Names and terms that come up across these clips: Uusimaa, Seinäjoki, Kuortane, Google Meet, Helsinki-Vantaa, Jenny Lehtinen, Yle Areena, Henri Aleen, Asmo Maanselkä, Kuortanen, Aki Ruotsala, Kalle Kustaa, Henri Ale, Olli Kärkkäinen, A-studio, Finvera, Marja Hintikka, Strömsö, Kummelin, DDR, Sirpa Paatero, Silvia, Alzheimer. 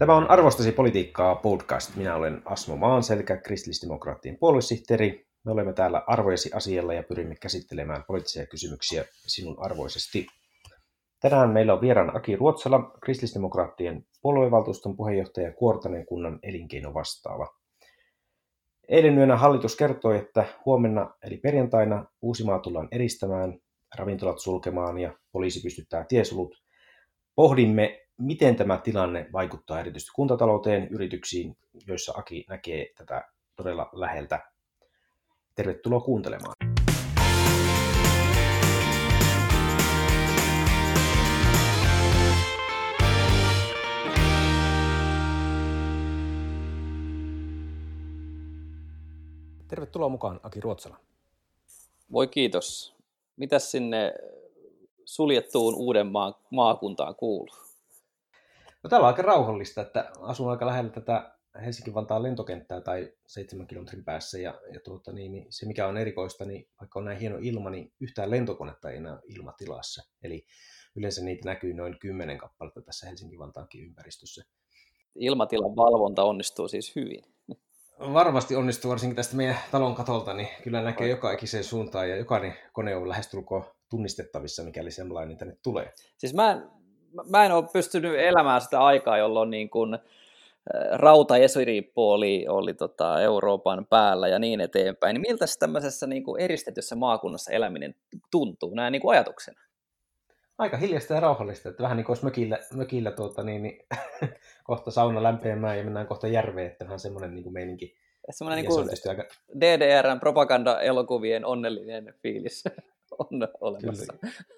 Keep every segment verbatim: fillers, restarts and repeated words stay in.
Tämä on Arvostasi politiikkaa podcast. Minä olen Asmo Maanselkä, kristillisdemokraattien puoluesihteeri. Me olemme täällä arvojesi asialla ja pyrimme käsittelemään poliittisia kysymyksiä sinun arvoisesti. Tänään meillä on vieraana Aki Ruotsala, kristillisdemokraattien puoluevaltuuston puheenjohtaja ja Kuortanen kunnan elinkeinovastaava. Eilen yönä hallitus kertoi, että huomenna eli perjantaina Uusimaa tullaan eristämään, ravintolat sulkemaan ja poliisi pystyttää tiesulut. Pohdimme, miten tämä tilanne vaikuttaa erityisesti kuntatalouteen, yrityksiin, joissa Aki näkee tätä todella läheltä. Tervetuloa kuuntelemaan. Tervetuloa mukaan, Aki Ruotsala. Voi kiitos. Mitäs sinne suljettuun Uudenmaan maakuntaan kuuluu? No, täällä on aika rauhallista, että asun aika lähellä tätä Helsinki-Vantaan lentokenttää tai seitsemän kilometrin päässä. Ja, ja tuota, niin, se, mikä on erikoista, niin vaikka on näin hieno ilma, niin yhtään lentokonetta ei enää ilmatilassa. Eli yleensä niitä näkyy noin kymmenen kappaletta tässä Helsinki-Vantaankin ympäristössä. Ilmatilan valvonta onnistuu siis hyvin. Varmasti onnistuu, varsinkin tästä meidän talon katolta, niin kyllä näkee joka ikiseen suuntaan ja jokainen kone on lähestulkoon tunnistettavissa, mikäli sellainen tänne tulee. Siis mä en, mä en ole pystynyt elämään sitä aikaa, jolloin niin kuin rautaesirippu oli, oli tota Euroopan päällä ja niin eteenpäin. Niin miltä tämmöisessä niin kuin eristetyssä maakunnassa eläminen tuntuu näin niin kuin ajatuksena? Aika hiljaista ja rauhallista, että vähän niin kuin olisi mökillä, mökillä tuota, niin, niin, kohta sauna lämpeämään ja mennään kohta järveen, että vähän semmoinen niin kuin meininki. Semmoinen niin kuin se aika... D D R:n propagandaelokuvien onnellinen fiilis on olemassa. Kyllä.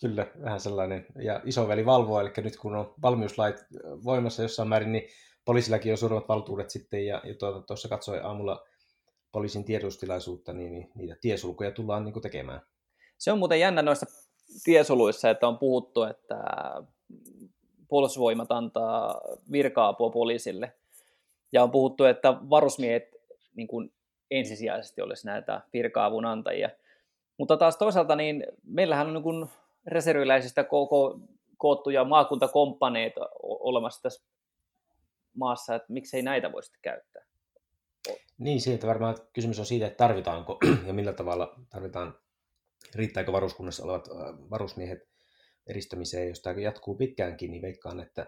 Kyllä, vähän sellainen. Ja isoveli valvoo, eli nyt kun on valmiuslait voimassa jossain määrin, niin poliisillakin on suuremmat valtuudet sitten, ja, ja tuossa tuota, katsoi aamulla poliisin tiedotustilaisuutta, niin, niin niitä tiesulkuja tullaan niin kuin tekemään. Se on muuten jännä noissa tiesuluissa, että on puhuttu, että puolustusvoimat antaa virka-apua poliisille. Ja on puhuttu, että varusmiehet niin kuin ensisijaisesti olisi näitä virka-avun antajia. Mutta taas toisaalta, niin meillähän on niin kuin reserviläisistä koko koottuja maakuntakomppaneita olemassa tässä maassa, että miksei näitä voisi käyttää? Niin, siitä varmaan kysymys on siitä, että tarvitaanko ja millä tavalla tarvitaan. Riittääkö varuskunnassa olevat varusmiehet eristämiseen, jos tämä jatkuu pitkäänkin, niin veikkaan, että,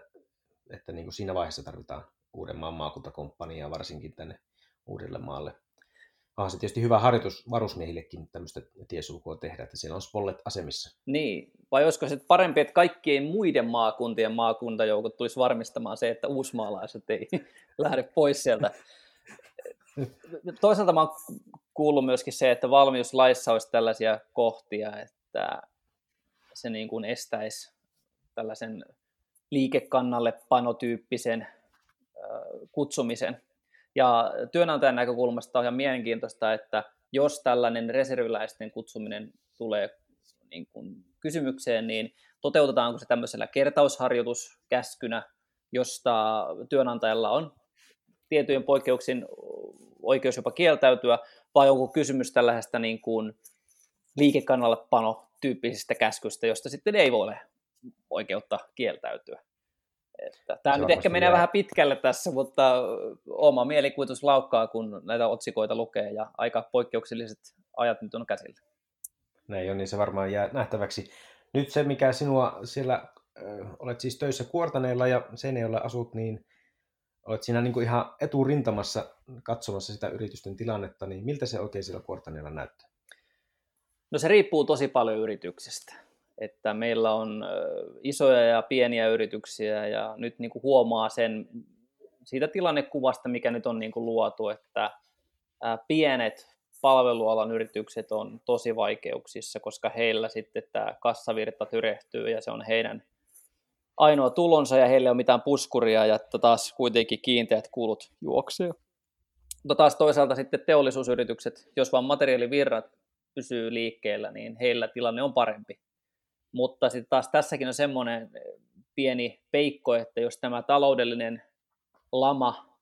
että niin kuin siinä vaiheessa tarvitaan Uudenmaan maakuntakomppaniaa varsinkin tänne Uudellemaalle. Onhan se tietysti hyvä harjoitus varusmiehillekin tämmöistä tiesulkua tehdä, että siellä on spollet asemissa. Niin, vai olisiko se parempi, että kaikkien muiden maakuntien maakuntajoukot tulisi varmistamaan se, että uusmaalaiset ei lähde pois sieltä. Toisaalta mä oon kuullut myöskin se, että valmiuslaissa olisi tällaisia kohtia, että se niin kuin estäisi tällaisen liikekannalle panotyyppisen kutsumisen. Ja työnantajan näkökulmasta on ihan mielenkiintoista, että jos tällainen reserviläisten kutsuminen tulee niin kuin kysymykseen, niin toteutetaanko se tämmöisellä kertausharjoituskäskynä, josta työnantajalla on tiettyjen poikkeuksien oikeus jopa kieltäytyä, vai onko kysymys tällaisesta niin kuin liikekannallepano tyyppisestä käskystä, josta sitten ei voi ole oikeutta kieltäytyä. Että tämä nyt ehkä menee jää. vähän pitkälle tässä, mutta oma mielikuvitus laukkaa, kun näitä otsikoita lukee, ja aika poikkeukselliset ajat nyt on käsillä. Näin on, niin se varmaan jää nähtäväksi. Nyt se, mikä sinua siellä, äh, olet siis töissä Kuortaneella ja Seinäjoella asut, niin olet siinä niin kuin ihan eturintamassa katsomassa sitä yritysten tilannetta, niin miltä se oikein siellä Kuortaneella näyttää? No, se riippuu tosi paljon yrityksestä. Että meillä on isoja ja pieniä yrityksiä, ja nyt niin kuin huomaa sen siitä tilannekuvasta, mikä nyt on niin kuin luotu, että pienet palvelualan yritykset on tosi vaikeuksissa, koska heillä sitten tämä kassavirta tyrehtyy ja se on heidän ainoa tulonsa ja heillä ei ole mitään puskuria, ja että taas kuitenkin kiinteät kulut juoksee. Mutta taas toisaalta sitten teollisuusyritykset, jos vaan materiaalivirrat pysyy liikkeellä, niin heillä tilanne on parempi. Mutta sitten taas tässäkin on semmoinen pieni peikko, että jos tämä taloudellinen lama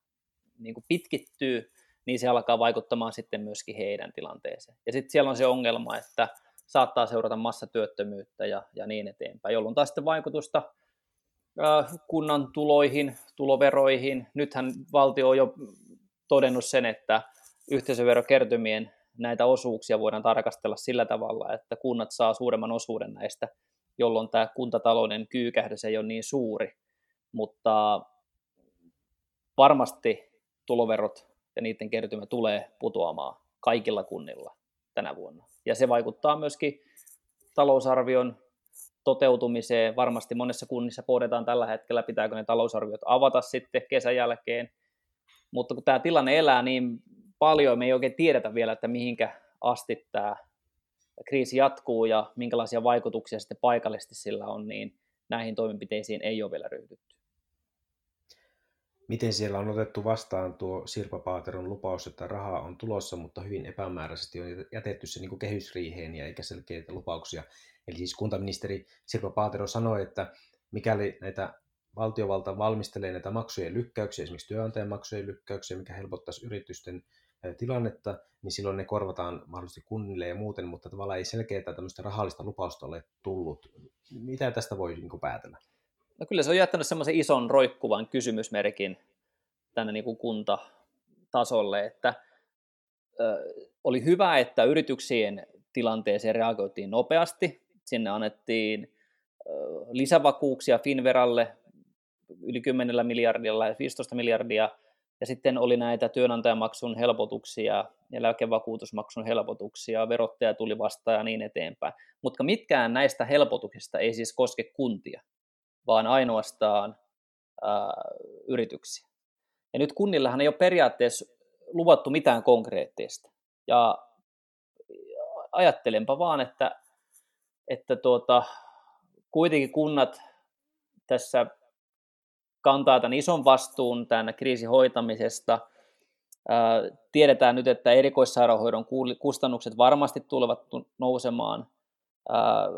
niin kuin pitkittyy, niin se alkaa vaikuttamaan sitten myöskin heidän tilanteeseen. Ja sitten siellä on se ongelma, että saattaa seurata massatyöttömyyttä ja, ja niin eteenpäin, jolloin taas sitten vaikutusta kunnan tuloihin, tuloveroihin. Nythän valtio on jo todennut sen, että yhteisöverokertymien näitä osuuksia voidaan tarkastella sillä tavalla, että kunnat saa suuremman osuuden näistä, jolloin tämä kuntatalouden kyykähdys ei ole niin suuri, mutta varmasti tuloverot ja niiden kertymä tulee putoamaan kaikilla kunnilla tänä vuonna. Ja se vaikuttaa myöskin talousarvion toteutumiseen. Varmasti monessa kunnissa pohditaan tällä hetkellä, pitääkö ne talousarviot avata sitten kesän jälkeen. Mutta kun tämä tilanne elää niin paljon, me ei oikein tiedetä vielä, että mihinkä asti tämä kriisi jatkuu ja minkälaisia vaikutuksia sitten paikallisesti sillä on, niin näihin toimenpiteisiin ei ole vielä ryhdytty. Miten siellä on otettu vastaan tuo Sirpa Paateron lupaus, että rahaa on tulossa, mutta hyvin epämääräisesti on jätetty se niin kuin kehysriiheen ja eikä selkeitä lupauksia. Eli siis kuntaministeri Sirpa Paatero sanoi, että mikäli näitä valtiovalta valmistelee näitä maksujen lykkäyksiä, esimerkiksi työnantajan maksujen lykkäyksiä, mikä helpottaisi yritysten tilannetta, niin silloin ne korvataan mahdollisesti kunnille ja muuten, mutta tavallaan ei selkeää tämmöistä rahallista lupausta ole tullut. Mitä tästä voi niin kuin päätellä? No kyllä se on jättänyt semmoisen ison roikkuvan kysymysmerkin tänne niin kuin kuntatasolle, että ö, oli hyvä, että yrityksien tilanteeseen reagoitiin nopeasti. Sinne annettiin ö, lisävakuuksia Finveralle yli kymmenellä miljardilla ja viisitoista miljardia, ja sitten oli näitä työnantajamaksun helpotuksia ja lääkevakuutusmaksun helpotuksia, verottaja tuli vastaan ja niin eteenpäin. Mutta mitkään näistä helpotuksista ei siis koske kuntia, vaan ainoastaan ää, yrityksiä. Ja nyt kunnillahan ei ole periaatteessa luvattu mitään konkreettista. Ja ajattelenpa vaan, että, että tuota, kuitenkin kunnat tässä kantaa tämän ison vastuun tämän kriisin hoitamisesta. Ää, tiedetään nyt, että erikoissairaanhoidon kustannukset varmasti tulevat nousemaan.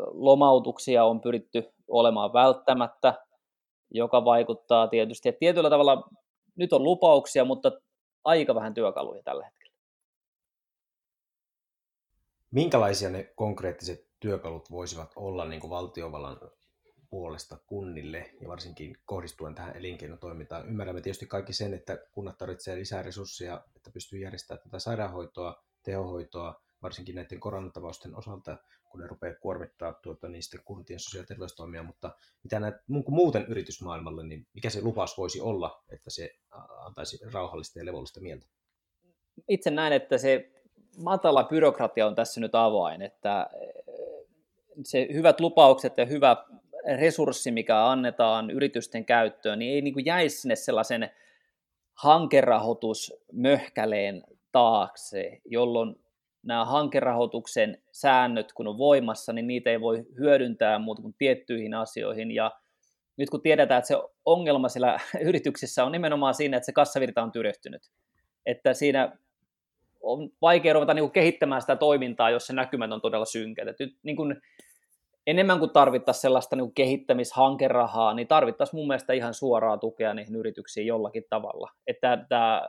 Lomautuksia on pyritty olemaan välttämättä, joka vaikuttaa tietysti. Ja tietyllä tavalla nyt on lupauksia, mutta aika vähän työkaluja tällä hetkellä. Minkälaisia ne konkreettiset työkalut voisivat olla niin kuin valtiovallan puolesta kunnille ja varsinkin kohdistuen tähän elinkeinotoimintaan? Ymmärrämme tietysti kaikki sen, että kunnat tarvitsevat lisää resursseja, että pystyy järjestämään tätä sairaanhoitoa, tehohoitoa, varsinkin näiden koronatapausten osalta, kun ne rupeaa kuormittaa tuota, niin sitten kuntien sosiaali- ja terveystoimia, mutta mitä näitä, muuten yritysmaailmalle, niin mikä se lupaus voisi olla, että se antaisi rauhallista ja levollista mieltä? Itse näen, että se matala byrokratia on tässä nyt avain, että se hyvät lupaukset ja hyvä resurssi, mikä annetaan yritysten käyttöön, niin ei niin kuin jäisi sinne sellaisen hankerahoitusmöhkäleen taakse, jolloin nämä hankerahoituksen säännöt, kun on voimassa, niin niitä ei voi hyödyntää muuta kuin tiettyihin asioihin. Ja nyt kun tiedetään, että se ongelma siellä yrityksissä on nimenomaan siinä, että se kassavirta on tyrehtynyt. Että siinä on vaikea ruveta niin kuin kehittämään sitä toimintaa, jos se näkymät on todella synkät. Et nyt niin kuin enemmän kuin tarvittaisiin sellaista niin kuin kehittämishankerahaa, niin tarvittaisiin mun mielestä ihan suoraa tukea niihin yrityksiin jollakin tavalla. Että tämä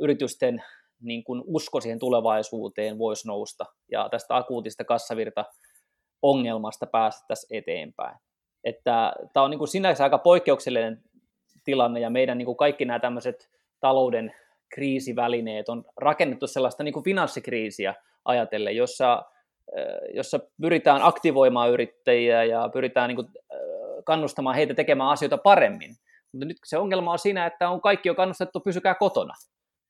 yritysten niin kun usko siihen tulevaisuuteen voisi nousta ja tästä akuutista kassavirta-ongelmasta päästäisiin eteenpäin. Että tämä on niin kun sinänsä aika poikkeuksellinen tilanne ja meidän niin kun kaikki nämä tämmöiset talouden kriisivälineet on rakennettu sellaista niin kun finanssikriisiä ajatellen, jossa, jossa pyritään aktivoimaan yrittäjiä ja pyritään niin kun kannustamaan heitä tekemään asioita paremmin. Mutta nyt se ongelma on siinä, että on kaikki jo kannustettu pysykää kotona.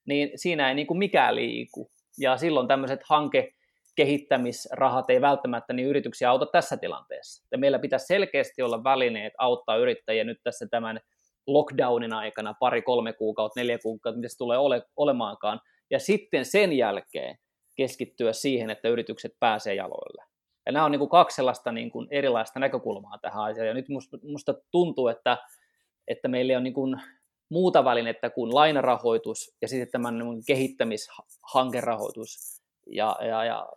Niin siinä ei niin kuin mikään liiku. Ja silloin tämmöiset hankekehittämisrahat ei välttämättä niin yrityksiä auta tässä tilanteessa. Ja meillä pitää selkeästi olla välineet auttaa yrittäjiä nyt tässä tämän lockdownin aikana, pari, kolme kuukautta, neljä kuukautta, mitä se tulee ole, olemaankaan. Ja sitten sen jälkeen keskittyä siihen, että yritykset pääsee jaloille. Ja nämä on niin kuin kaksi sellaista niin kuin erilaista näkökulmaa tähän asiaan. Ja nyt musta, musta tuntuu, että, että meillä on niin kuin muuta välinettä kuin lainarahoitus ja sitten tämän kehittämishankerahoitus ja, ja, ja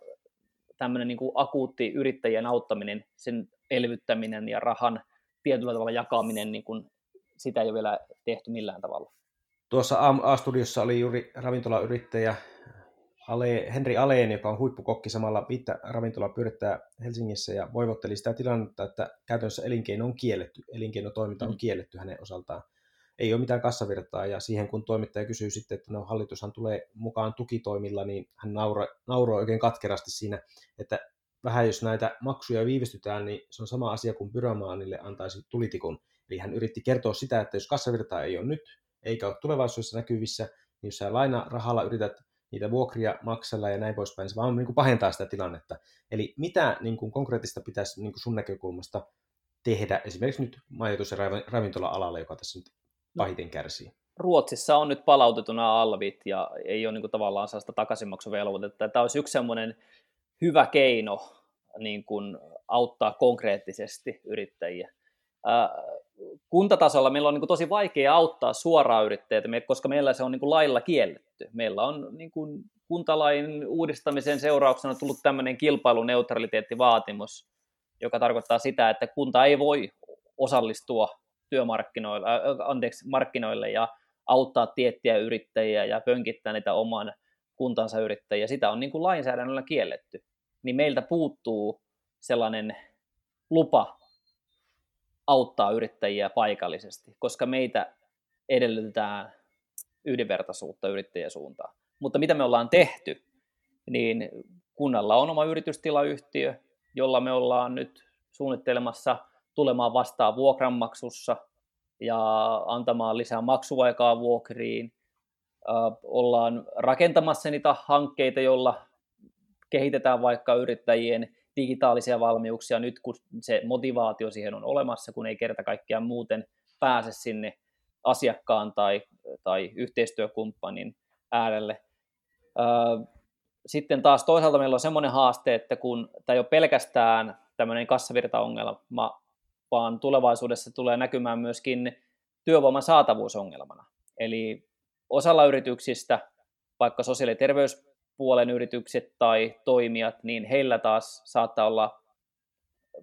tämmöinen niin kuin akuutti yrittäjien auttaminen, sen elvyttäminen ja rahan tietyllä tavalla jakaminen, niin kuin sitä ei ole vielä tehty millään tavalla. Tuossa A-studiossa oli juuri ravintolayrittäjä Ale, Henri Aleen, joka on huippukokki samalla viittä ravintola pyörittää Helsingissä ja voivotteli sitä tilannetta, että käytännössä elinkeino on kielletty, elinkeinotoiminta on kielletty hänen osaltaan. Ei ole mitään kassavirtaa ja siihen kun toimittaja kysyy sitten, että no hallitushan tulee mukaan tukitoimilla, niin hän nauroi, nauroi oikein katkerasti siinä, että vähän jos näitä maksuja viivästytään, niin se on sama asia kuin pyromaanille antaisi tulitikun. Eli hän yritti kertoa sitä, että jos kassavirtaa ei ole nyt, eikä ole tulevaisuudessa näkyvissä, niin jos sä lainarahalla yrität niitä vuokria maksella ja näin poispäin, se vaan niin kuin pahentaa sitä tilannetta. Eli mitä niin kuin konkreettista pitäisi niin kuin sun näkökulmasta tehdä esimerkiksi nyt majoitus- ja ravintola-alalla, joka tässä nyt pahiten kärsii? Ruotsissa on nyt palautetuna alvit ja ei ole niin kuin tavallaan sellaista takaisinmaksuvelvoitetta. Tämä olisi yksi sellainen hyvä keino niin kuin auttaa konkreettisesti yrittäjiä. Kuntatasolla meillä on niin kuin tosi vaikea auttaa suoraan yrittäjät, koska meillä se on niin kuin lailla kielletty. Meillä on niin kuin kuntalain uudistamisen seurauksena tullut tämmöinen kilpailuneutraliteettivaatimus, joka tarkoittaa sitä, että kunta ei voi osallistua työmarkkinoille, anteeksi, markkinoille ja auttaa tiettyjä yrittäjiä ja pönkittää niitä oman kuntansa yrittäjiä. Sitä on niin kuin lainsäädännöllä kielletty. Niin meiltä puuttuu sellainen lupa auttaa yrittäjiä paikallisesti, koska meitä edellytetään yhdenvertaisuutta yrittäjien suuntaan. Mutta mitä me ollaan tehty, niin kunnalla on oma yritystilayhtiö, jolla me ollaan nyt suunnittelemassa tulemaan vastaan vuokranmaksussa ja antamaan lisää maksuaikaa vuokriin. Ollaan rakentamassa niitä hankkeita, joilla kehitetään vaikka yrittäjien digitaalisia valmiuksia nyt, kun se motivaatio siihen on olemassa, kun ei kerta kaikkiaan muuten pääse sinne asiakkaan tai, tai yhteistyökumppanin äärelle. Sitten taas toisaalta meillä on semmoinen haaste, että kun tämä ei ole pelkästään tämmöinen kassavirtaongelma, vaan tulevaisuudessa tulee näkymään myöskin työvoiman saatavuusongelmana. Eli osalla yrityksistä, vaikka sosiaali- ja terveys puolen yritykset tai toimijat, niin heillä taas saattaa olla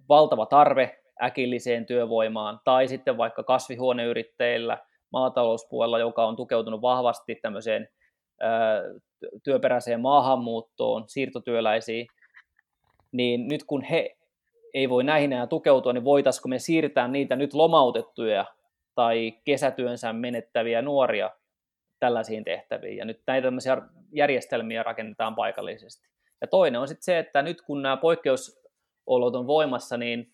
valtava tarve äkilliseen työvoimaan, tai sitten vaikka kasvihuoneyrittäjillä, maatalouspuolella, joka on tukeutunut vahvasti tämmöiseen ö, työperäiseen maahanmuuttoon, siirtotyöläisiin, niin nyt kun he ei voi näihin enää tukeutua, niin voitaisiko me siirtää niitä nyt lomautettuja tai kesätyönsä menettäviä nuoria tällaisiin tehtäviin, ja nyt näitä tämmöisiä järjestelmiä rakennetaan paikallisesti. Ja toinen on sitten se, että nyt kun nämä poikkeusolot on voimassa, niin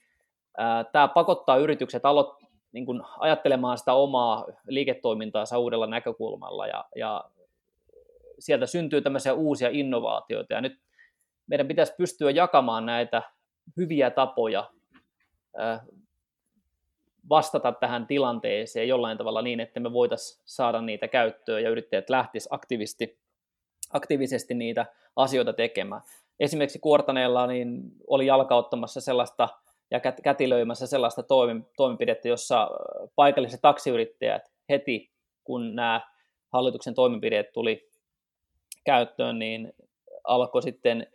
tämä pakottaa yritykset alo- niin kun ajattelemaan sitä omaa liiketoimintaansa uudella näkökulmalla, ja, ja sieltä syntyy tämmöisiä uusia innovaatioita, ja nyt meidän pitäisi pystyä jakamaan näitä hyviä tapoja äh, vastata tähän tilanteeseen jollain tavalla niin, että me voitaisiin saada niitä käyttöön ja yrittäjät lähtisivät aktiivisesti, aktiivisesti niitä asioita tekemään. Esimerkiksi Kuortaneella niin oli jalkauttamassa sellaista ja kätilöimässä sellaista toimenpidettä, jossa paikalliset taksiyrittäjät heti, kun nämä hallituksen toimenpideet tuli käyttöön, niin alkoi sitten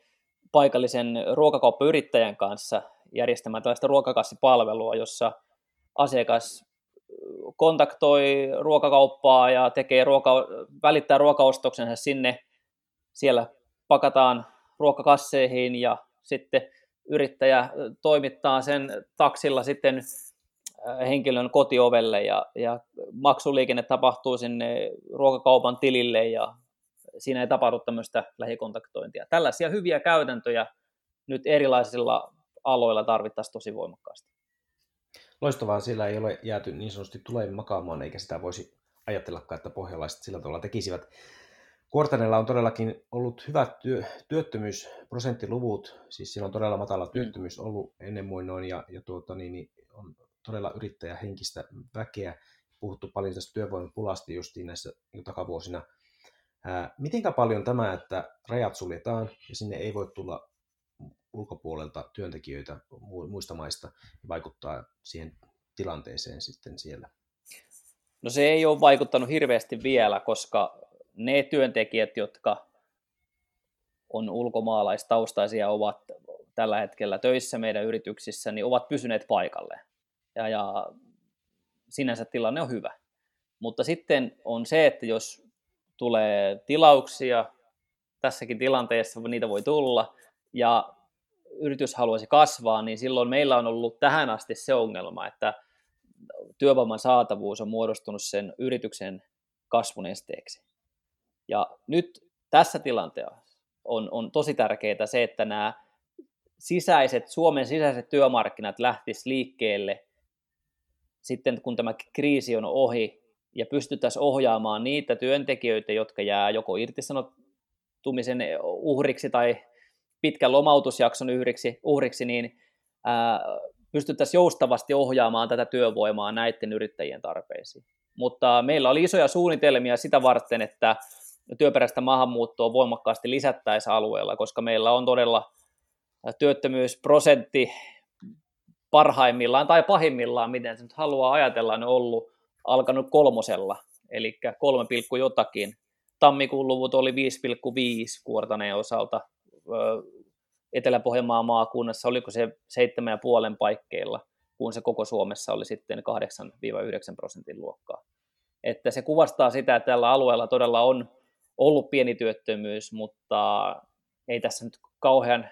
paikallisen ruokakauppayrittäjän kanssa järjestämään tällaista ruokakassipalvelua, jossa asiakas kontaktoi ruokakauppaa ja tekee ruoka, välittää ruokaostoksensa sinne. Siellä pakataan ruokakasseihin ja sitten yrittäjä toimittaa sen taksilla sitten henkilön kotiovelle ja, ja maksuliikenne tapahtuu sinne ruokakaupan tilille ja siinä ei tapahdu tämmöistä lähikontaktointia. Tällaisia hyviä käytäntöjä nyt erilaisilla aloilla tarvittaisiin tosi voimakkaasti. Loistavaa, siellä ei ole jääty niin sanotusti tuleen makaamaan, eikä sitä voisi ajatellakaan, että pohjalaiset sillä tavalla tekisivät. Kuortanella on todellakin ollut hyvät työ, työttömyysprosenttiluvut, siis siellä on todella matala työttömyys ollut ennen muinoin, ja, ja tuota, niin, on todella yrittäjähenkistä väkeä. Puhuttu paljon tästä työvoimapulasta justiin näissä takavuosina. Ää, mitenkä paljon tämä, että rajat suljetaan ja sinne ei voi tulla ulkopuolelta työntekijöitä muista maista vaikuttaa siihen tilanteeseen sitten siellä? No se ei ole vaikuttanut hirveästi vielä, koska ne työntekijät, jotka on ulkomaalaistaustaisia, ovat tällä hetkellä töissä meidän yrityksissä, niin ovat pysyneet paikalleen. Ja, ja sinänsä tilanne on hyvä. Mutta sitten on se, että jos tulee tilauksia tässäkin tilanteessa niitä voi tulla, ja yritys haluaisi kasvaa, niin silloin meillä on ollut tähän asti se ongelma, että työvoiman saatavuus on muodostunut sen yrityksen kasvun esteeksi. Ja nyt tässä tilanteessa on, on tosi tärkeää se, että nämä sisäiset, Suomen sisäiset työmarkkinat lähtisivät liikkeelle sitten, kun tämä kriisi on ohi, ja pystyttäisiin ohjaamaan niitä työntekijöitä, jotka jää joko irtisanottumisen uhriksi tai pitkän lomautusjakson yhdeksi, uhriksi, niin ää, pystyttäisiin joustavasti ohjaamaan tätä työvoimaa näiden yrittäjien tarpeisiin. Mutta meillä oli isoja suunnitelmia sitä varten, että työperäistä maahanmuuttoa voimakkaasti lisättäisiin alueella, koska meillä on todella työttömyysprosentti parhaimmillaan tai pahimmillaan, miten se nyt haluaa ajatella, on ollut alkanut kolmosella, eli kolme pilkku jotakin. Tammikuun luvut oli viisi pilkku viisi Kuortaneen osalta. Etelä-Pohjanmaan maakunnassa, oliko se seitsemän ja puolen paikkeilla, kun se koko Suomessa oli sitten kahdeksasta yhdeksään prosentin luokkaa. Että se kuvastaa sitä, että tällä alueella todella on ollut pieni työttömyys, mutta ei tässä nyt kauhean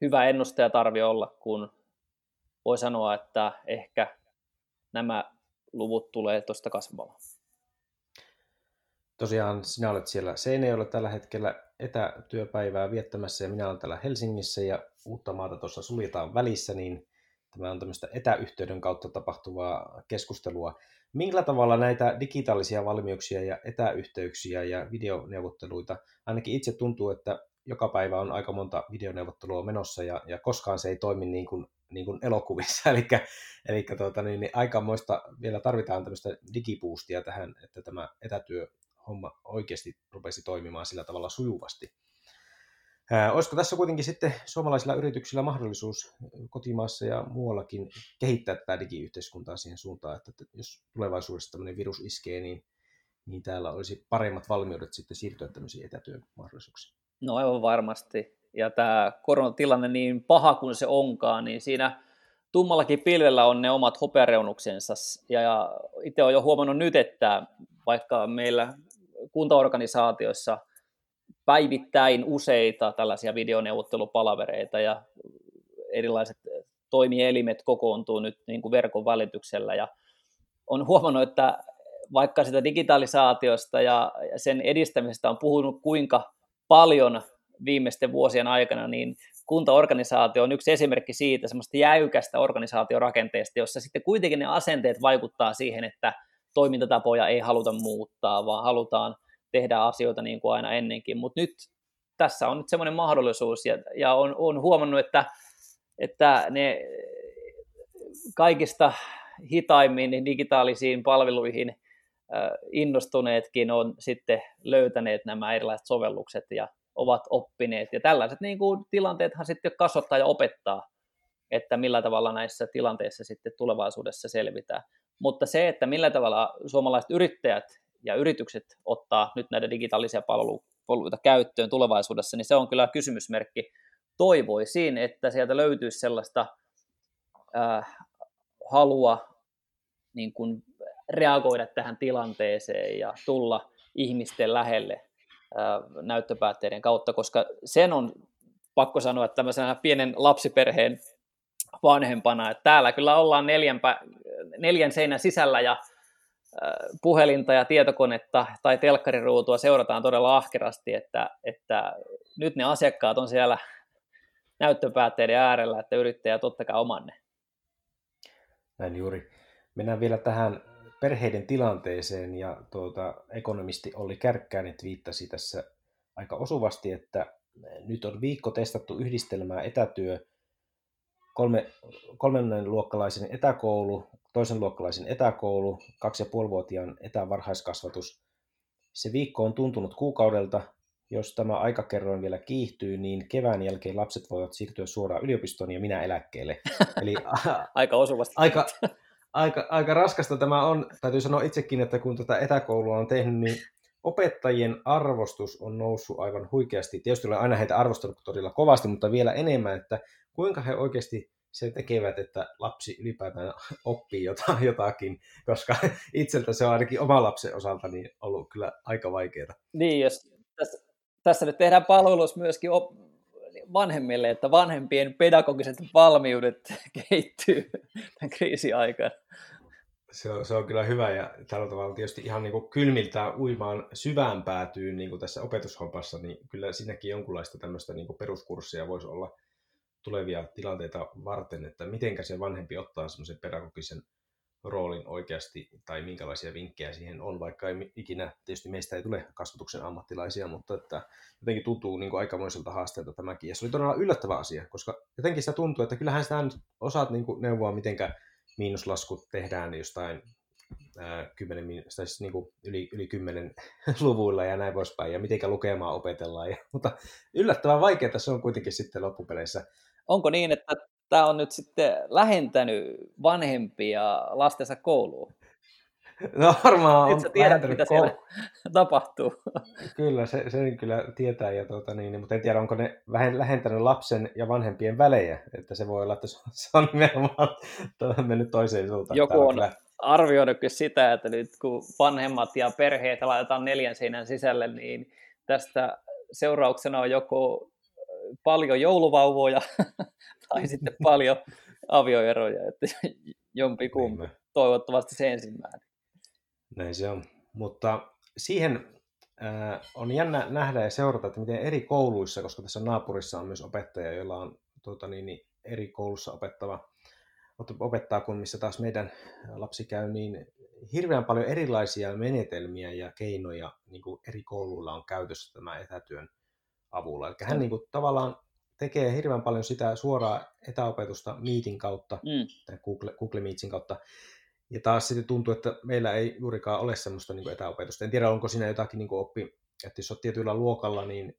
hyvä ennustaja tarvitse olla, kun voi sanoa, että ehkä nämä luvut tulee tuosta kasvamaan. Tosiaan sinä olet siellä Seinäjoella tällä hetkellä etätyöpäivää viettämässä ja minä olen täällä Helsingissä ja Uuttamaata tuossa suljetaan välissä, niin tämä on tämmöistä etäyhteyden kautta tapahtuvaa keskustelua. Millä tavalla näitä digitaalisia valmiuksia ja etäyhteyksiä ja videoneuvotteluita, ainakin itse tuntuu, että joka päivä on aika monta videoneuvottelua menossa ja, ja koskaan se ei toimi niin kuin, niin kuin elokuvissa, eli, eli tuota, niin, niin aikamoista vielä tarvitaan tämmöistä digiboostia tähän, että tämä etätyö homma oikeasti rupesi toimimaan sillä tavalla sujuvasti. Ää, olisiko tässä kuitenkin sitten suomalaisilla yrityksillä mahdollisuus kotimaassa ja muuallakin kehittää tätä digiyhteiskuntaa siihen suuntaan, että jos tulevaisuudessa tämmöinen virus iskee, niin, niin täällä olisi paremmat valmiudet sitten siirtyä tämmöisiin etätyön mahdollisuuksiin? No aivan varmasti. Ja tämä koronatilanne niin paha kuin se onkaan, niin siinä tummallakin pilvellä on ne omat hopeareunuksensa. Ja itse olen jo huomannut nyt, että vaikka meillä kuntaorganisaatioissa päivittäin useita tällaisia videoneuvottelupalavereita ja erilaiset toimielimet kokoontuu nyt niin kuin verkon välityksellä. Ja on huomannut, että vaikka sitä digitalisaatiosta ja sen edistämisestä on puhunut kuinka paljon viimeisten vuosien aikana, niin kuntaorganisaatio on yksi esimerkki siitä semmoista jäykästä organisaatiorakenteesta, jossa sitten kuitenkin ne asenteet vaikuttaa siihen, että toimintatapoja ei haluta muuttaa, vaan halutaan tehdä asioita niin kuin aina ennenkin. Mutta nyt tässä on nyt semmoinen mahdollisuus, ja, ja on, on huomannut, että, että ne kaikista hitaimmin digitaalisiin palveluihin äh, innostuneetkin on sitten löytäneet nämä erilaiset sovellukset ja ovat oppineet. Ja tällaiset niin kuin tilanteethan sitten kasvattaa ja opettaa, että millä tavalla näissä tilanteissa sitten tulevaisuudessa selvitään. Mutta se, että millä tavalla suomalaiset yrittäjät ja yritykset ottaa nyt näitä digitaalisia palveluita käyttöön tulevaisuudessa, niin se on kyllä kysymysmerkki. Toivoisin, että sieltä löytyisi sellaista äh, halua niin kuin reagoida tähän tilanteeseen ja tulla ihmisten lähelle äh, näyttöpäätteiden kautta, koska sen on pakko sanoa, että tämmöisenä pienen lapsiperheen vanhempana, että täällä kyllä ollaan neljän, pä- neljän seinän sisällä ja puhelinta ja tietokonetta tai telkkariruutua seurataan todella ahkerasti, että, että nyt ne asiakkaat on siellä näyttöpäätteiden äärellä, että yrittäjät ottakaa omanne. Näin juuri. Mennään vielä tähän perheiden tilanteeseen ja tuota, ekonomisti Olli Kärkkäinen viittasi tässä aika osuvasti, että nyt on viikko testattu yhdistelmää etätyö, Kolme, kolmennen luokkalaisen etäkoulu, toisen luokkalaisen etäkoulu, kaksi ja puolivuotiaan etävarhaiskasvatus. Se viikko on tuntunut kuukaudelta. Jos tämä aikakerroin vielä kiihtyy, niin kevään jälkeen lapset voivat siirtyä suoraan yliopistoon ja minä eläkkeelle. Eli aika osuvasti. Aika, aika, aika raskasta tämä on. Täytyy sanoa itsekin, että kun tätä etäkoulua on tehnyt, niin opettajien arvostus on noussut aivan huikeasti. Tietysti olen aina heitä arvostanut todella kovasti, mutta vielä enemmän, että kuinka he oikeasti se tekevät, että lapsi ylipäätään oppii jotakin, koska itseltä se on ainakin oma lapsen osalta niin ollut kyllä aika vaikeaa. Niin, jos tässä tässä nyt tehdään palvelus myöskin op- vanhemmille, että vanhempien pedagogiset valmiudet kehittyy tämän kriisin aikana. Se on, se on kyllä hyvä ja tällä tavalla tietysti ihan niin kuin kylmiltään uimaan syvään päätyy niin kuin tässä opetushompassa, niin kyllä siinäkin jonkunlaista tämmöistä niin kuin peruskurssia voisi olla tulevia tilanteita varten, että mitenkä se vanhempi ottaa semmoisen pedagogisen roolin oikeasti tai minkälaisia vinkkejä siihen on, vaikka ei ikinä, tietysti meistä ei tule kasvatuksen ammattilaisia, mutta että jotenkin tuntuu niin kuin aikamoiselta haasteelta tämäkin. Ja se oli todella yllättävä asia, koska jotenkin sitä tuntuu, että kyllähän sitä osaat niin kuin neuvoa, mitenkä miinuslaskut tehdään jostain ää, kymmenen, siis niin kuin yli, yli kymmenen luvuilla ja näin poispäin, ja mitenkä lukemaa opetellaan. Ja, mutta yllättävän vaikeaa se on kuitenkin sitten loppupeleissä. Onko niin, että tämä on nyt sitten lähentänyt vanhempia lastensa kouluun? No varmaan on lähentänyt kouluun. Tapahtuu. Kyllä, se, sen kyllä tietää, ja tuota, niin, mutta en tiedä, onko ne vähän lähentänyt lapsen ja vanhempien välejä. Että se voi olla, että se on nimenomaan mennyt toiseen suuntaan. Joku on arvioinut sitä, että nyt kun vanhemmat ja perheet laitetaan neljän seinän sisälle, niin tästä seurauksena on joko paljon jouluvauvoja tai sitten paljon avioeroja, että jompikumpi. Toivottavasti se ensimmäinen. Näin se on, mutta siihen äh, on jännä nähdä ja seurata, että miten eri kouluissa, koska tässä naapurissa on myös opettaja, jolla on tuota, niin, eri koulussa opettava, opettaa kun missä taas meidän lapsi käy, niin hirveän paljon erilaisia menetelmiä ja keinoja niin kuin eri kouluilla on käytössä tämä etätyön avulla. Eli hän niin kuin, tavallaan tekee hirveän paljon sitä suoraa etäopetusta Meetin kautta, mm. tai Google, Google Meetsin kautta. Ja taas sitten tuntuu, että meillä ei juurikaan ole semmoista niin kuin etäopetusta. En tiedä, onko siinä jotakin niin kuin oppi, että jos olet tietyllä luokalla, niin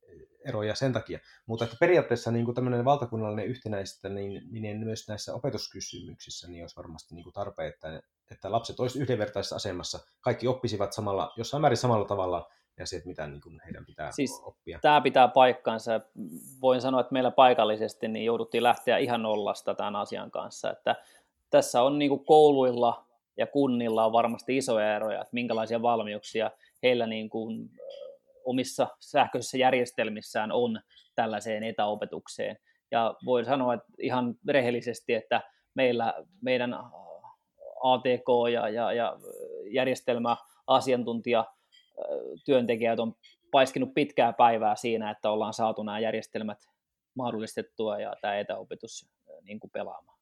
eroja sen takia. Mutta että periaatteessa niin kuin tämmöinen valtakunnallinen yhtenäistäminen niin myös näissä opetuskysymyksissä niin olisi varmasti niin kuin tarpeen, että, että lapset olisivat yhdenvertaisessa asemassa. Kaikki oppisivat samalla, jossain määrin samalla tavalla, ja se, mitä niin kuin heidän pitää siis oppia. Tämä pitää paikkansa. Voin sanoa, että meillä paikallisesti niin jouduttiin lähteä ihan nollasta tämän asian kanssa. Että tässä on niin kuin kouluilla ja kunnilla on varmasti isoja eroja, että minkälaisia valmiuksia heillä niin kuin omissa sähköisissä järjestelmissään on tällaiseen etäopetukseen. Ja voin sanoa että ihan rehellisesti, että meillä meidän A T K- ja, ja, ja järjestelmäasiantuntija työntekijät on paiskinut pitkää päivää siinä, että ollaan saatu nämä järjestelmät mahdollistettua ja tämä etäopetus niin kuin pelaamaan.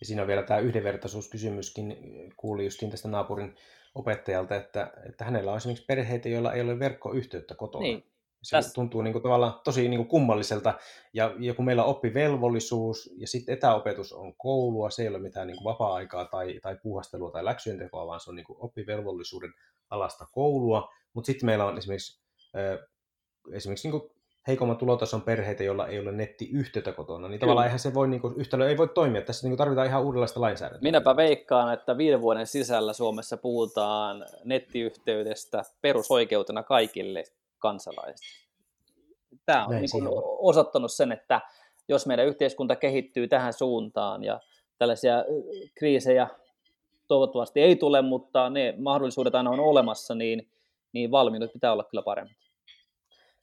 Ja siinä on vielä tämä yhdenvertaisuuskysymyskin, kuulin justiin tästä naapurin opettajalta, että, että hänellä on esimerkiksi perheitä, joilla ei ole verkkoyhteyttä kotona. Niin. Se Täs... tuntuu niin kuin tavallaan tosi niin kuin kummalliselta. Ja, ja kun meillä on oppivelvollisuus ja sitten etäopetus on koulua, se ei ole mitään niin kuin vapaa-aikaa tai, tai puuhastelua tai läksyjen tekoa, vaan se on niin kuin oppivelvollisuuden alasta koulua. Mutta sitten meillä on esimerkiksi, äh, esimerkiksi niin kuin heikomman tulotason perheitä, joilla ei ole nettiyhteyttä kotona. Niin tavallaan eihän se voi, niin kuin, yhtälö ei voi toimia. Tässä niin kuin tarvitaan ihan uudenlaista lainsäädäntöä. Minäpä veikkaan, että viiden vuoden sisällä Suomessa puhutaan nettiyhteydestä perusoikeutena kaikille kansalaiset. Tämä on, niin kuin on osoittanut sen, että jos meidän yhteiskunta kehittyy tähän suuntaan ja tällaisia kriisejä toivottavasti ei tule, mutta ne mahdollisuudet aina on olemassa, niin, niin valmiudet pitää olla kyllä paremmat.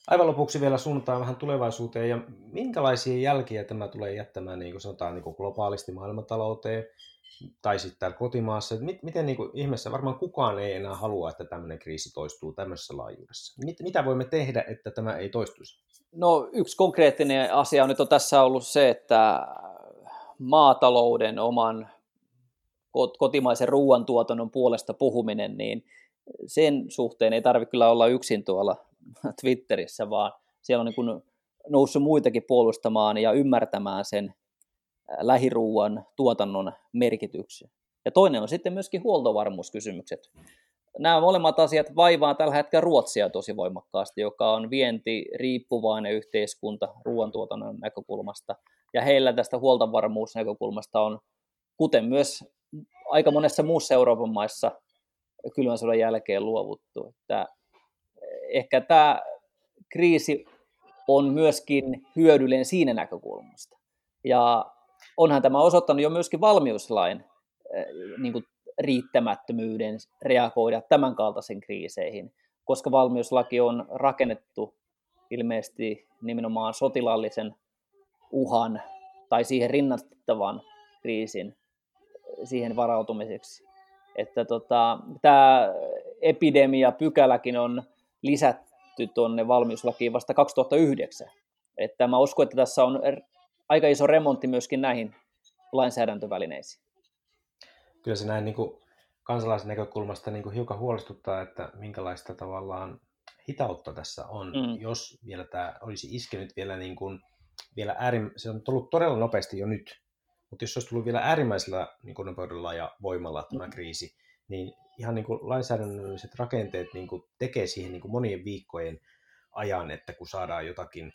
Aivan lopuksi vielä suunnataan vähän tulevaisuuteen ja minkälaisia jälkiä tämä tulee jättämään niin kuin sanotaan niin kuin globaalisti maailmantalouteen tai sitten täällä kotimaassa. Miten niin kuin ihmeessä varmaan kukaan ei enää halua, että tämmöinen kriisi toistuu tämmöisessä laajuudessa? Mitä voimme tehdä, että tämä ei toistuisi? No yksi konkreettinen asia on nyt on tässä ollut se, että maatalouden oman kotimaisen ruoantuotannon puolesta puhuminen, niin sen suhteen ei tarvitse kyllä olla yksin tuolla Twitterissä, vaan siellä on niin kuin noussut muitakin puolustamaan ja ymmärtämään sen lähiruuan tuotannon merkityksen. Ja toinen on sitten myöskin huoltovarmuuskysymykset. Nämä molemmat asiat vaivaa tällä hetkellä Ruotsia tosi voimakkaasti, joka on vientiriippuvainen yhteiskunta ruoantuotannon näkökulmasta. Ja heillä tästä huoltovarmuusnäkökulmasta on, kuten myös aika monessa muussa Euroopan maissa, kylmän sodan jälkeen luovuttu. Että ehkä tämä kriisi on myöskin hyödyllinen siinä näkökulmasta. Ja onhan tämä osoittanut jo myöskin valmiuslain niin kuin riittämättömyyden reagoida tämän kaltaisiin kriiseihin, koska valmiuslaki on rakennettu ilmeisesti nimenomaan sotilaallisen uhan tai siihen rinnastettavan kriisin siihen varautumiseksi. Että tota, tämä epidemiapykäläkin on lisätty tuonne valmiuslakiin vasta kaksituhattayhdeksän. Että mä uskon, että tässä on aika iso remontti myöskin näihin lainsäädäntövälineisiin. Kyllä se näin niin kuin kansalaisen näkökulmasta niin kuin hiukan huolestuttaa, että minkälaista tavallaan hitautta tässä on, mm. jos vielä tämä olisi iskenyt vielä, niin kuin, vielä äärim... se on tullut todella nopeasti jo nyt, mutta jos se olisi tullut vielä äärimmäisellä niin kuin nopeudella ja voimalla tämä mm. kriisi, niin ihan niin kuin lainsäädännölliset rakenteet niin kuin tekee siihen niin kuin monien viikkojen ajan, että kun saadaan jotakin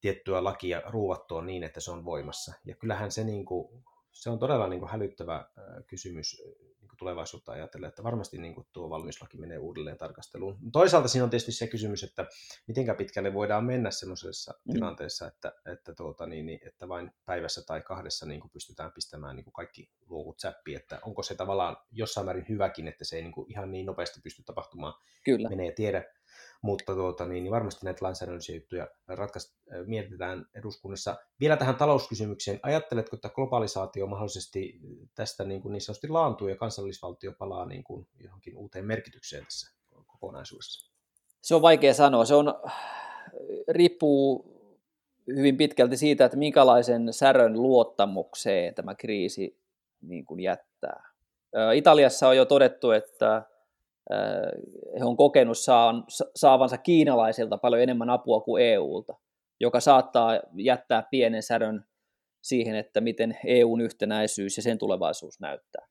tiettyä lakia ruuvattua niin, että se on voimassa. Ja kyllähän se, niin kuin, se on todella niin kuin hälyttävä kysymys niin kuin tulevaisuutta ajatella, että varmasti niin kuin tuo valmiuslaki menee uudelleen tarkasteluun. Toisaalta siinä on tietysti se kysymys, että miten pitkälle voidaan mennä sellaisessa mm. tilanteessa, että, että, tuota, niin, että vain päivässä tai kahdessa niin kuin pystytään pistämään niin kuin kaikki luukut säppiin. Että onko se tavallaan jossain määrin hyväkin, että se ei niin kuin ihan niin nopeasti pysty tapahtumaan, Kyllä. menee tiedä. Mutta tuota, niin varmasti näitä lainsäädännöllisiä juttuja ratkaist, mietitään eduskunnassa. Vielä tähän talouskysymykseen. Ajatteletko, että globalisaatio mahdollisesti tästä niin, kuin niin sanotusti laantuu ja kansallisvaltio palaa niin kuin johonkin uuteen merkitykseen tässä kokonaisuudessa? Se on vaikea sanoa. Se on, riippuu hyvin pitkälti siitä, että minkälaisen särön luottamukseen tämä kriisi niin kuin jättää. Italiassa on jo todettu, että he on kokenut saavansa kiinalaisilta paljon enemmän apua kuin E U:lta, joka saattaa jättää pienen särön siihen, että miten E U:n yhtenäisyys ja sen tulevaisuus näyttää.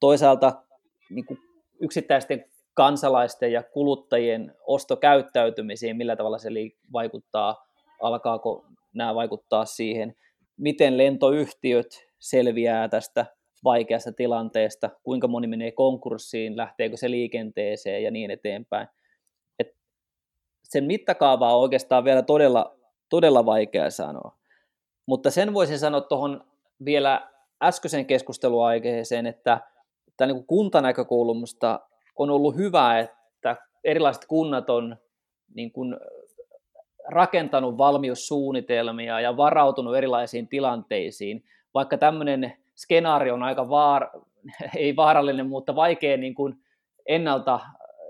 Toisaalta niin kuin yksittäisten kansalaisten ja kuluttajien ostokäyttäytymisiin, millä tavalla se vaikuttaa, alkaako nämä vaikuttaa siihen, miten lentoyhtiöt selviää tästä vaikeasta tilanteesta, kuinka moni menee konkurssiin, lähteekö se liikenteeseen ja niin eteenpäin. Et sen mittakaavaa on oikeastaan vielä todella, todella vaikea sanoa. Mutta sen voisin sanoa tuohon vielä äskeisen keskusteluaiheeseen, että tämän niin kuin kuntanäkökulmasta on ollut hyvä, että erilaiset kunnat on niin kuin rakentanut valmiussuunnitelmia ja varautunut erilaisiin tilanteisiin, vaikka tämmöinen skenaario on aika vaar, ei vaarallinen, mutta vaikea niin kuin ennalta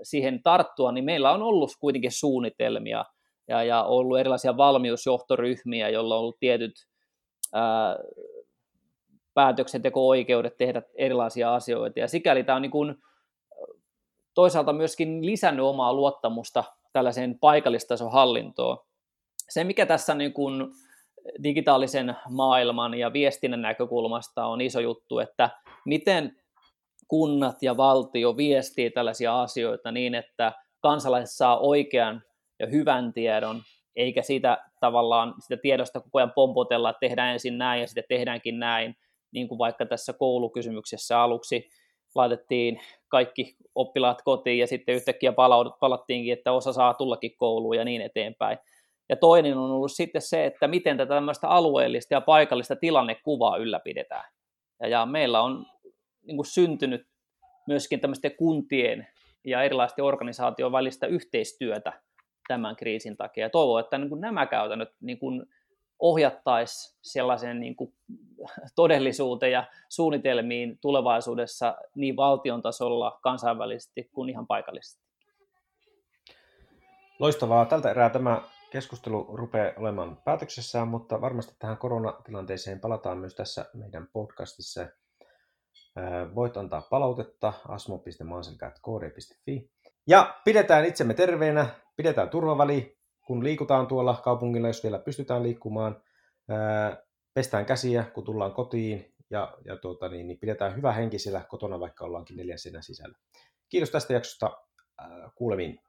siihen tarttua, niin meillä on ollut kuitenkin suunnitelmia ja, ja ollut erilaisia valmiusjohtoryhmiä, joilla on ollut tietyt ää, päätöksenteko-oikeudet tehdä erilaisia asioita. Ja sikäli tämä on niin kuin toisaalta myöskin lisännyt omaa luottamusta tällaiseen paikallistason hallintoon. Se, mikä tässä niin kuin digitaalisen maailman ja viestinnän näkökulmasta on iso juttu, että miten kunnat ja valtio viestii tällaisia asioita niin, että kansalaiset saa oikean ja hyvän tiedon, eikä siitä tavallaan sitä tiedosta koko ajan pompotella, että tehdään ensin näin ja sitten tehdäänkin näin, niin kuin vaikka tässä koulukysymyksessä aluksi laitettiin kaikki oppilaat kotiin ja sitten yhtäkkiä palattiinkin, että osa saa tullakin kouluun ja niin eteenpäin. Ja toinen on ollut sitten se, että miten tätä tämmöistä alueellista ja paikallista tilannekuvaa ylläpidetään. Ja, ja meillä on niin kuin syntynyt myöskin tämmöisten kuntien ja erilaisten organisaatioiden välistä yhteistyötä tämän kriisin takia. Ja toivon, että niin kuin nämä käytännöt niin kuin ohjattaisiin sellaisen niin kuin todellisuuteen ja suunnitelmiin tulevaisuudessa niin valtion tasolla, kansainvälisesti kuin ihan paikallisesti. Loistavaa. Tältä erää tämä keskustelu rupeaa olemaan päätöksessään, mutta varmasti tähän koronatilanteeseen palataan myös tässä meidän podcastissa. Voit antaa palautetta asmo piste maanselkä piste k d piste f i. Ja pidetään itsemme terveenä, pidetään turvaväli, kun liikutaan tuolla kaupungilla, jos vielä pystytään liikkumaan. Pestään käsiä, kun tullaan kotiin ja, ja tuota niin, niin pidetään hyvä henki siellä kotona, vaikka ollaankin neljän seinän sisällä. Kiitos tästä jaksosta. Kuulemiin.